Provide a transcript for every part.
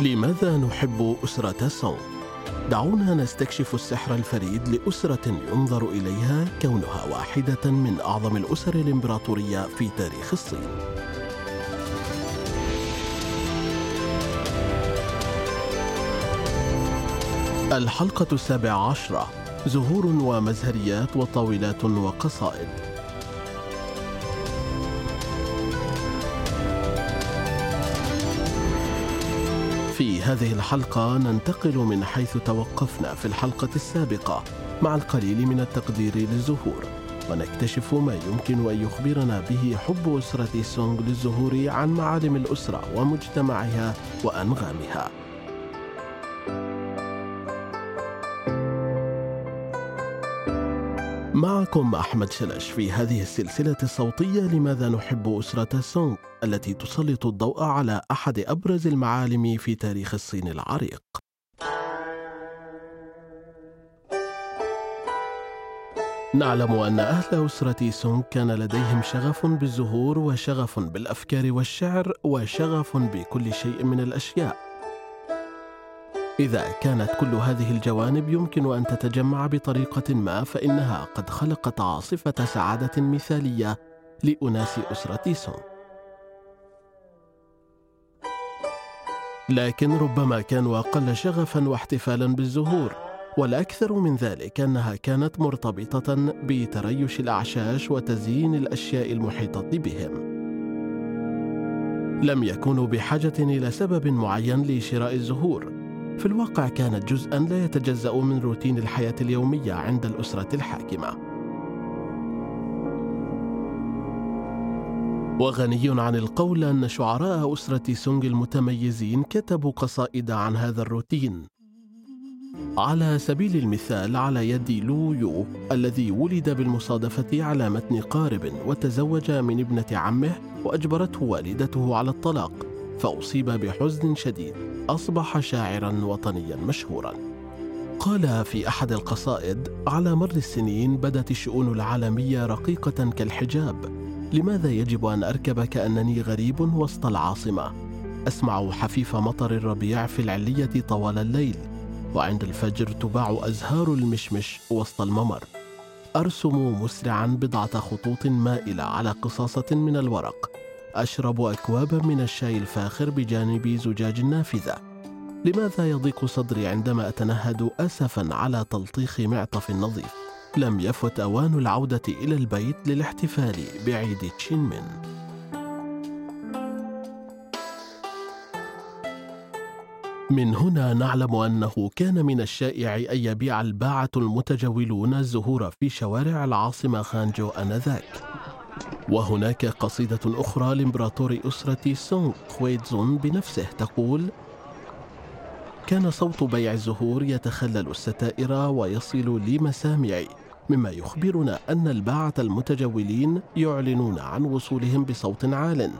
لماذا نحب أسرة سونغ؟ دعونا نستكشف السحر الفريد لأسرة ينظر إليها كونها واحدة من أعظم الأسر الإمبراطورية في تاريخ الصين. الحلقة 17، زهور ومزهريات وطاولات وقصائد. في هذه الحلقة ننتقل من حيث توقفنا في الحلقة السابقة مع القليل من التقدير للزهور، ونكتشف ما يمكن أن يخبرنا به حب أسرة سونغ للزهور عن معالم الأسرة ومجتمعها وأنغامها. معكم أحمد شلش في هذه السلسلة الصوتية لماذا نحب أسرة سونغ، التي تسلط الضوء على أحد أبرز المعالم في تاريخ الصين العريق. نعلم أن أهل أسرة سونغ كان لديهم شغف بالزهور وشغف بالأفكار والشعر وشغف بكل شيء من الأشياء. إذا كانت كل هذه الجوانب يمكن أن تتجمع بطريقة ما، فإنها قد خلقت عاصفة سعادة مثالية لأناس أسرة سونغ. لكن ربما كانوا أقل شغفاً واحتفالاً بالزهور، والأكثر من ذلك أنها كانت مرتبطة بتريش الأعشاش وتزيين الأشياء المحيطة بهم. لم يكونوا بحاجة إلى سبب معين لشراء الزهور، في الواقع كانت جزءاً لا يتجزأ من روتين الحياة اليومية عند الأسرة الحاكمة. وغني عن القول أن شعراء أسرة سونغ المتميزين كتبوا قصائد عن هذا الروتين، على سبيل المثال على يد لو يو الذي ولد بالمصادفة على متن قارب وتزوج من ابنة عمه، وأجبرته والدته على الطلاق فأصيب بحزن شديد. أصبح شاعراً وطنياً مشهوراً. قال في أحد القصائد: على مر السنين بدت الشؤون العالمية رقيقة كالحجاب، لماذا يجب أن أركب كأنني غريب وسط العاصمة؟ أسمع حفيف مطر الربيع في العلية طوال الليل، وعند الفجر تباع أزهار المشمش وسط الممر. أرسم مسرعاً بضعة خطوط مائلة على قصاصة من الورق، أشرب أكواباً من الشاي الفاخر بجانب زجاج النافذة. لماذا يضيق صدري عندما أتنهد أسفاً على تلطيخ معطف نظيف؟ لم يفت أوان العودة إلى البيت للاحتفال بعيد تشينمين. من هنا نعلم أنه كان من الشائع أن يبيع الباعة المتجولون الزهور في شوارع العاصمة خانجو آنذاك. وهناك قصيدة أخرى لإمبراطور أسرة سونغ خويتزون بنفسه تقول: كان صوت بيع الزهور يتخلل الستائر ويصل لمسامعي، مما يخبرنا أن الباعة المتجولين يعلنون عن وصولهم بصوت عال،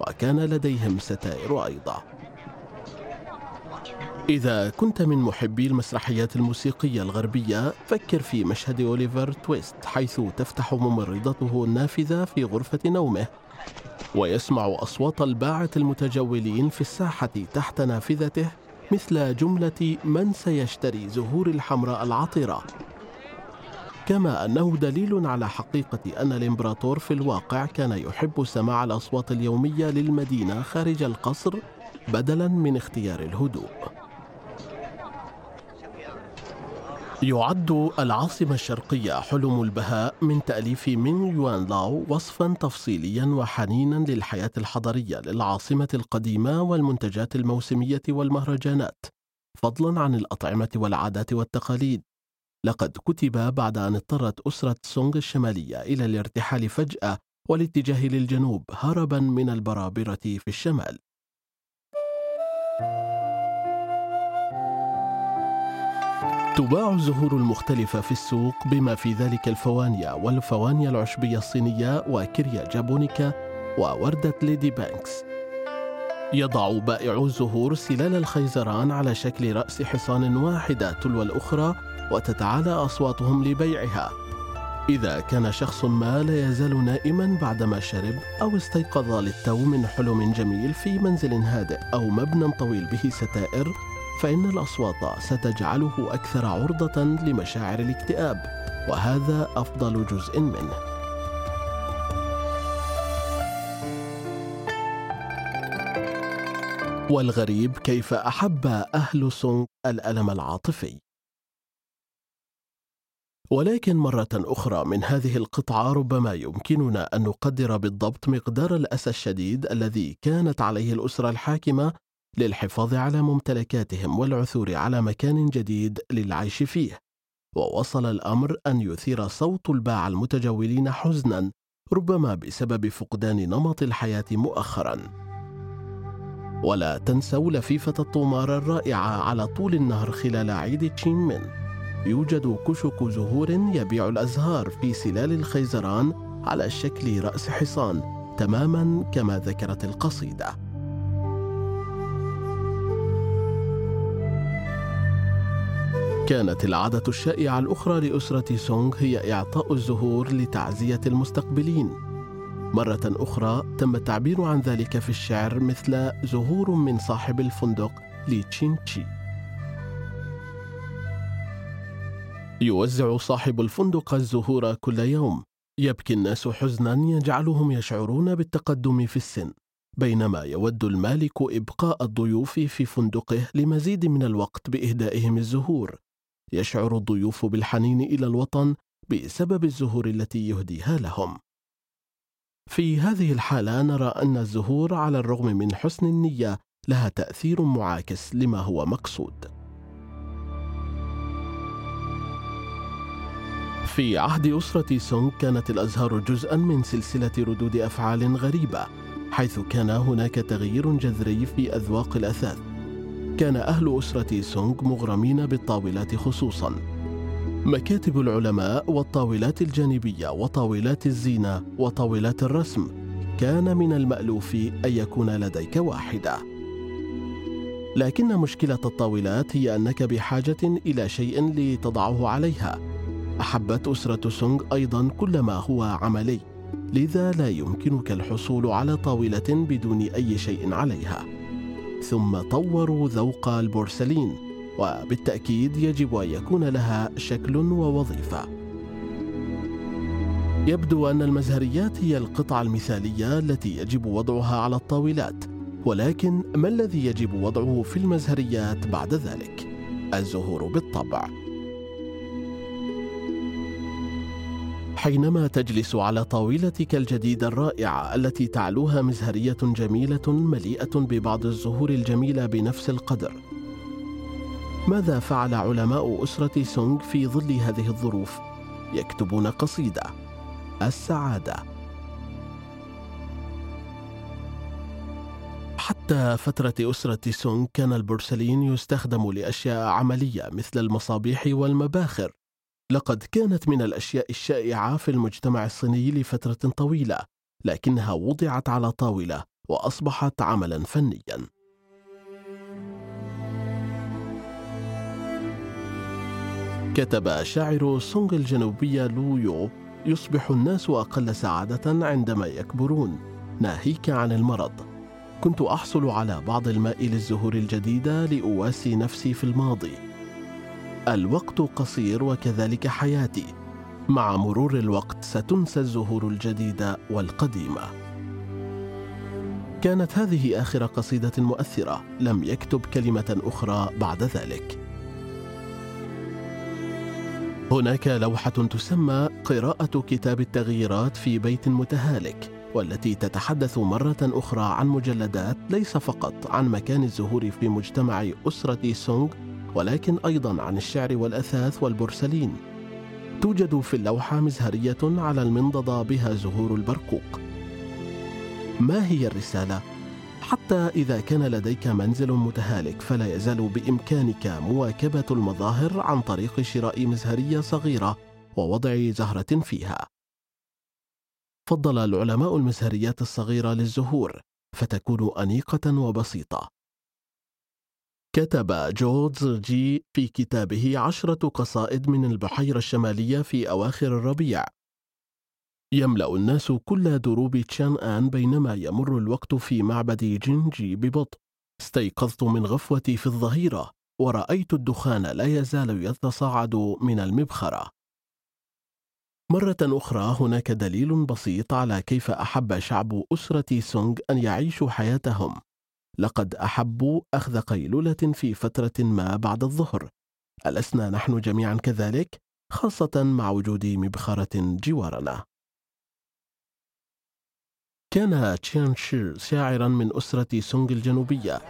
وكان لديهم ستائر أيضا. إذا كنت من محبي المسرحيات الموسيقية الغربية، فكر في مشهد أوليفر تويست حيث تفتح ممرضته النافذة في غرفة نومه ويسمع أصوات الباعة المتجولين في الساحة تحت نافذته، مثل جملة من سيشتري زهور الحمراء العطرة، كما أنه دليل على حقيقة أن الإمبراطور في الواقع كان يحب سماع الأصوات اليومية للمدينة خارج القصر بدلاً من اختيار الهدوء. يعد العاصمة الشرقية حلم البهاء من تأليف مينغ يوانلاو وصفاً تفصيلياً وحنيناً للحياة الحضرية للعاصمة القديمة والمنتجات الموسمية والمهرجانات، فضلاً عن الأطعمة والعادات والتقاليد. لقد كتب بعد أن اضطرت أسرة سونغ الشمالية إلى الارتحال فجأة والاتجاه للجنوب هرباً من البرابرة في الشمال. تباع الزهور المختلفة في السوق، بما في ذلك الفوانيا والفوانيا العشبية الصينية وكريا جابونيكا ووردة ليدي بانكس. يضع بائع الزهور سلال الخيزران على شكل رأس حصان واحدة تلو الأخرى، وتتعالى أصواتهم لبيعها. إذا كان شخص ما لا يزال نائما بعدما شرب أو استيقظ للتو من حلم جميل في منزل هادئ أو مبنى طويل به ستائر، فإن الأصوات ستجعله أكثر عرضة لمشاعر الاكتئاب، وهذا أفضل جزء منه. والغريب كيف أحب أهل سونغ الألم العاطفي. ولكن مرة أخرى من هذه القطعة ربما يمكننا أن نقدر بالضبط مقدار الأسى الشديد الذي كانت عليه الأسرة الحاكمة للحفاظ على ممتلكاتهم والعثور على مكان جديد للعيش فيه، ووصل الأمر أن يثير صوت الباع المتجولين حزنا ربما بسبب فقدان نمط الحياة مؤخرا. ولا تنسوا لفيفة الطومار الرائعة على طول النهر خلال عيد تشينمين. يوجد كشك زهور يبيع الأزهار في سلال الخيزران على شكل رأس حصان تماما كما ذكرت القصيدة. كانت العادة الشائعة الأخرى لأسرة سونغ هي إعطاء الزهور لتعزية المستقبلين. مرة أخرى تم التعبير عن ذلك في الشعر مثل زهور من صاحب الفندق لتشينشي. يوزع صاحب الفندق الزهور كل يوم. يبكي الناس حزنا يجعلهم يشعرون بالتقدم في السن، بينما يود المالك إبقاء الضيوف في فندقه لمزيد من الوقت بإهدائهم الزهور. يشعر الضيوف بالحنين إلى الوطن بسبب الزهور التي يهديها لهم. في هذه الحالة نرى أن الزهور على الرغم من حسن النية لها تأثير معاكس لما هو مقصود. في عهد أسرة سونغ كانت الأزهار جزءا من سلسلة ردود أفعال غريبة، حيث كان هناك تغيير جذري في أذواق الأثاث. كان أهل أسرة سونغ مغرمين بالطاولات، خصوصا مكاتب العلماء والطاولات الجانبية وطاولات الزينة وطاولات الرسم. كان من المألوف أن يكون لديك واحدة، لكن مشكلة الطاولات هي أنك بحاجة إلى شيء لتضعه عليها. أحبت أسرة سونغ أيضا كل ما هو عملي، لذا لا يمكنك الحصول على طاولة بدون أي شيء عليها. ثم طوروا ذوق البورسلين، وبالتأكيد يجب أن يكون لها شكل ووظيفة. يبدو أن المزهريات هي القطعة المثالية التي يجب وضعها على الطاولات، ولكن ما الذي يجب وضعه في المزهريات بعد ذلك؟ الزهور بالطبع. حينما تجلس على طاولتك الجديدة الرائعة التي تعلوها مزهرية جميلة مليئة ببعض الزهور الجميلة بنفس القدر. ماذا فعل علماء أسرة سونغ في ظل هذه الظروف؟ يكتبون قصيدة السعادة. حتى فترة أسرة سونغ كان البورسلين يستخدم لأشياء عملية مثل المصابيح والمباخر. لقد كانت من الأشياء الشائعة في المجتمع الصيني لفترة طويلة، لكنها وضعت على طاولة وأصبحت عملا فنيا. كتب شاعر سونغ الجنوبية لو يو: يصبح الناس أقل سعادة عندما يكبرون، ناهيك عن المرض. كنت أحصل على بعض الماء للزهور الجديدة لأواسي نفسي في الماضي. الوقت قصير وكذلك حياتي. مع مرور الوقت ستنسى الزهور الجديدة والقديمة. كانت هذه آخر قصيدة مؤثرة، لم يكتب كلمة أخرى بعد ذلك. هناك لوحة تسمى قراءة كتاب التغييرات في بيت متهالك، والتي تتحدث مرة أخرى عن مجلدات ليس فقط عن مكان الزهور في مجتمع أسرة سونغ، ولكن أيضا عن الشعر والأثاث والبورسلين. توجد في اللوحة مزهرية على المنضدة بها زهور البرقوق. ما هي الرسالة؟ حتى إذا كان لديك منزل متهالك فلا يزال بإمكانك مواكبة المظاهر عن طريق شراء مزهرية صغيرة ووضع زهرة فيها. فضل العلماء المزهريات الصغيرة للزهور، فتكون أنيقة وبسيطة. كتب جورج جي في كتابه 10 قصائد من البحيرة الشمالية في أواخر الربيع. يملأ الناس كل دروب تشان آن بينما يمر الوقت في معبد جينجي ببطء. استيقظت من غفوتي في الظهيرة ورأيت الدخان لا يزال يتصاعد من المبخرة. مرة أخرى هناك دليل بسيط على كيف أحب شعب أسرة سونغ أن يعيشوا حياتهم. لقد أحبوا أخذ قيلولة في فترة ما بعد الظهر. ألسنا نحن جميعا كذلك؟ خاصة مع وجود مبخرة جوارنا. كان تشانشير شاعرا من أسرة سونغ الجنوبية.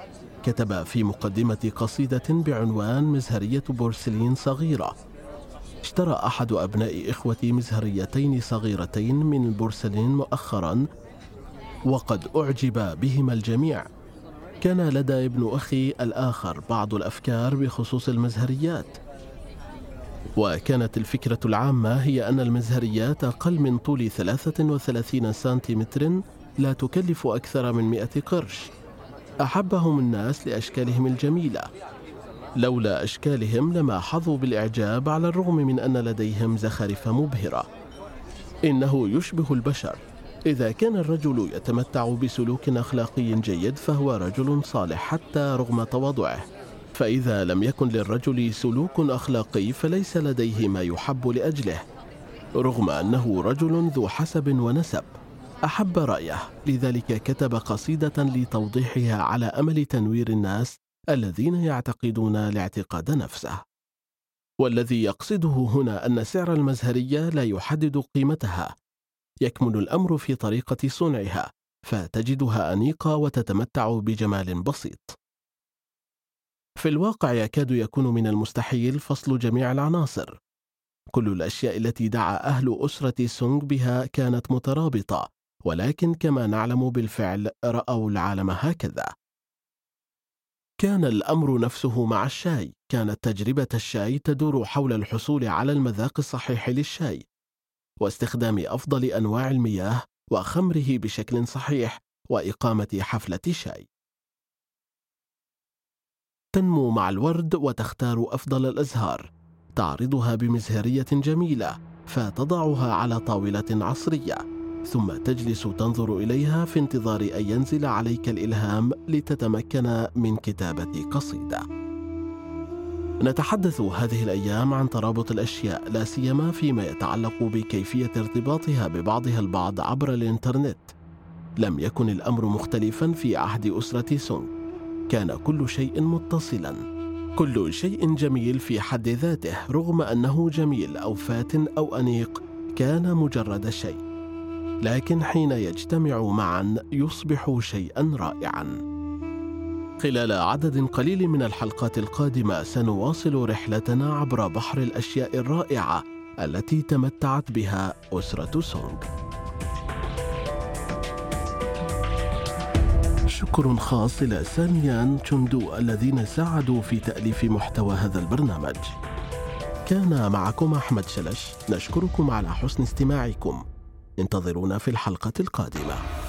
كتب في مقدمة قصيدة بعنوان مزهرية بورسلين صغيرة. اشترى أحد أبناء إخوتي مزهريتين صغيرتين من البورسلين مؤخرا وقد أعجب بهما الجميع. كان لدى ابن أخي الآخر بعض الأفكار بخصوص المزهريات، وكانت الفكرة العامة هي أن المزهريات أقل من طول 33 سنتيمتر لا تكلف أكثر من 100 قرش. أحبهم الناس لأشكالهم الجميلة، لولا أشكالهم لما حظوا بالإعجاب على الرغم من أن لديهم زخارف مبهرة. إنه يشبه البشر، إذا كان الرجل يتمتع بسلوك أخلاقي جيد فهو رجل صالح حتى رغم تواضعه، فإذا لم يكن للرجل سلوك أخلاقي فليس لديه ما يحب لأجله رغم أنه رجل ذو حسب ونسب. أحب رأيه، لذلك كتب قصيدة لتوضيحها على أمل تنوير الناس الذين يعتقدون الاعتقاد نفسه. والذي يقصده هنا أن سعر المزهرية لا يحدد قيمتها، يكمن الأمر في طريقة صنعها فتجدها أنيقة وتتمتع بجمال بسيط. في الواقع يكاد يكون من المستحيل فصل جميع العناصر. كل الأشياء التي دعا أهل أسرة سونغ بها كانت مترابطة، ولكن كما نعلم بالفعل رأوا العالم هكذا. كان الأمر نفسه مع الشاي. كانت تجربة الشاي تدور حول الحصول على المذاق الصحيح للشاي واستخدام أفضل أنواع المياه وخمره بشكل صحيح وإقامة حفلة شاي. تنمو مع الورد وتختار أفضل الأزهار، تعرضها بمزهرية جميلة فتضعها على طاولة عصرية، ثم تجلس تنظر إليها في انتظار أن ينزل عليك الإلهام لتتمكن من كتابة قصيدة. نتحدث هذه الأيام عن ترابط الأشياء، لا سيما فيما يتعلق بكيفية ارتباطها ببعضها البعض عبر الإنترنت. لم يكن الأمر مختلفا في عهد أسرة سونغ، كان كل شيء متصلا. كل شيء جميل في حد ذاته رغم أنه جميل أو فات أو أنيق كان مجرد شيء، لكن حين يجتمع معا يصبح شيئا رائعا. خلال عدد قليل من الحلقات القادمة سنواصل رحلتنا عبر بحر الأشياء الرائعة التي تمتعت بها أسرة سونغ. شكر خاص إلى ساميان تشندو الذين ساعدوا في تأليف محتوى هذا البرنامج. كان معكم أحمد شلش، نشكركم على حسن استماعكم. انتظرونا في الحلقة القادمة.